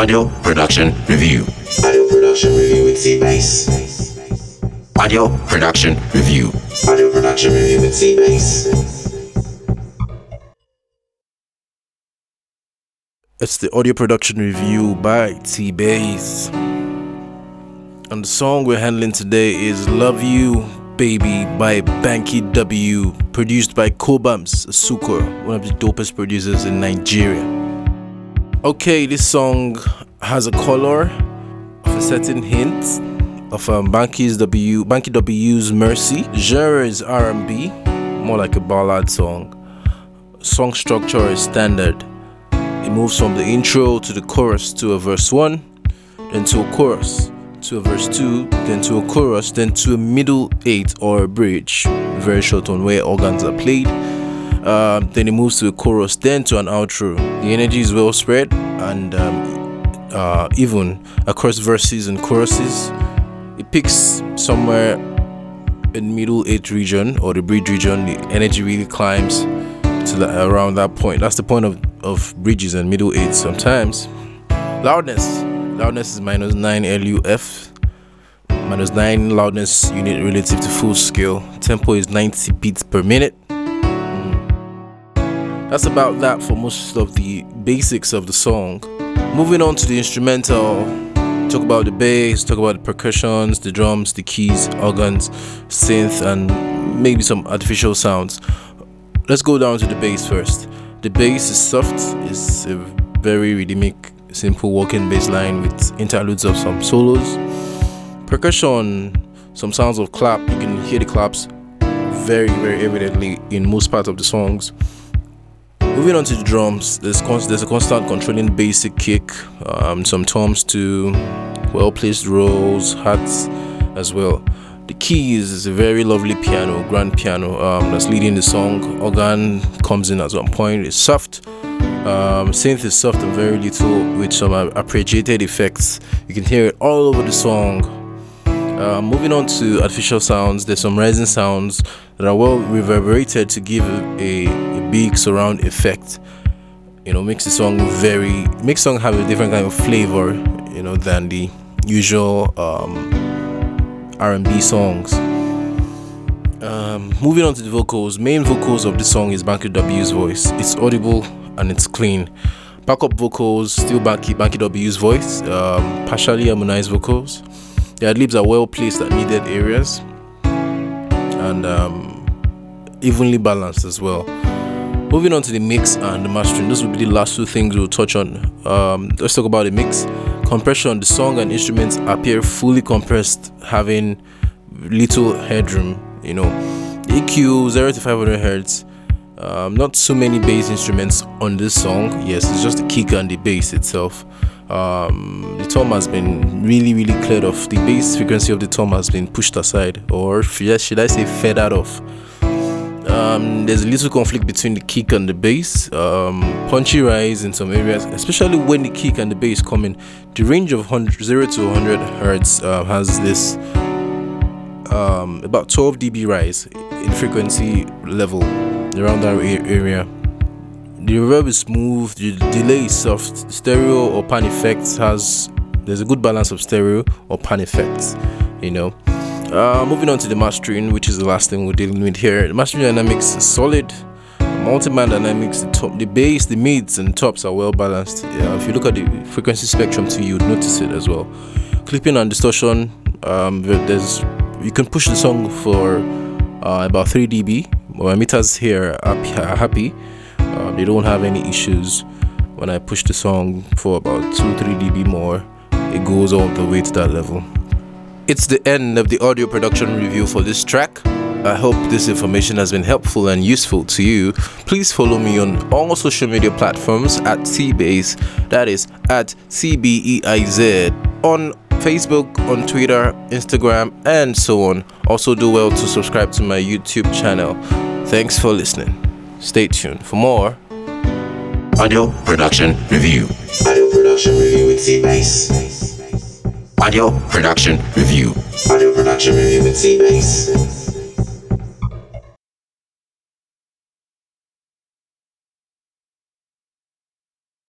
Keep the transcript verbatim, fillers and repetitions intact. Audio Production Review. Audio Production Review with TBase. Audio Production Review. Audio Production Review with TBase. It's the Audio Production Review by TBase. And the song we're handling today is Love You, Baby by Banky W, produced by Kobams Asukor, one of the dopest producers in Nigeria. Okay, this song has a color of a certain hint of um, Banky W, Banky W's Mercy. Genre is R and B, more like a ballad song. Song structure is standard. It moves from the intro to the chorus to a verse one, then to a chorus, to a verse two, then to a chorus, then to a middle eight or a bridge, very short one where organs are played. Uh, then it moves to a chorus, then to an outro. The energy is well spread and um, uh, even across verses and choruses. It picks somewhere in middle eight region or the bridge region. The energy really climbs to the, around that point. That's the point of, of bridges and middle eight sometimes. Loudness. Loudness is minus nine L U F. Minus nine loudness unit relative to full scale. Tempo is ninety beats per minute. That's about that for most of the basics of the song. Moving on to the instrumental, talk about the bass, talk about the percussions, the drums, the keys, organs, synth, and maybe some artificial sounds. Let's go down to the bass first. The bass is soft, it's a very rhythmic, simple walking bass line with interludes of some solos. Percussion, some sounds of clap, you can hear the claps very, very evidently in most parts of the songs. Moving on to the drums, there's, con- there's a constant controlling basic kick, um, some toms too, well-placed rolls, hats as well. The keys is a very lovely piano, grand piano um, that's leading the song. Organ comes in at one point, it's soft. Um, synth is soft and very little with some appreciated effects. You can hear it all over the song. Uh, moving on to artificial sounds, there's some rising sounds that are well reverberated to give a, a, a big surround effect. You know, makes the song very makes the song have a different kind of flavor, you know, than the usual um, R and B songs. Um, moving on to the vocals, main vocals of the song is Banky W's voice. It's audible and it's clean. Backup vocals, still Banky Banky W's voice, um, partially harmonized vocals. The ad-libs are well placed at needed areas and um, evenly balanced as well. Moving on to the mix and the mastering, those will be the last two things we'll touch on. Um, let's talk about the mix. Compression, the song and instruments appear fully compressed, having little headroom, you know. E Q zero to five hundred hertz. Um, not so many bass instruments on this song. Yes, it's just the kick and the bass itself. Um, the tom has been really really cleared off. The bass frequency of the tom has been pushed aside, or should I say feathered off. Um, there's a little conflict between the kick and the bass, um, punchy rise in some areas, especially when the kick and the bass come in. The range of zero to one hundred hertz uh, has this um, about twelve decibels rise in frequency level around that area. The reverb is smooth, the delay is soft, stereo or pan effects has, there's a good balance of stereo or pan effects, you know. Uh, moving on to the mastering, which is the last thing we're dealing with here. The mastering dynamics is solid, multi-man dynamics, the, top, the bass, the mids and tops are well balanced. Yeah, if you look at the frequency spectrum too, you'd notice it as well. Clipping and distortion, um, there's you can push the song for uh, about three decibels. My meters here are happy. Um, they don't have any issues. When I push the song for about two to three decibels more, it goes all the way to that level. It's the end of the audio production review for this track. I hope this information has been helpful and useful to you. Please follow me on all social media platforms at TBase, that is at C B E I Z, on Facebook, on Twitter, Instagram, and so on. Also do well to subscribe to my YouTube channel. Thanks for listening. Stay tuned for more Audio Production Review. Audio Production Review with TBase. Audio Production Review. Audio Production Review with TBase.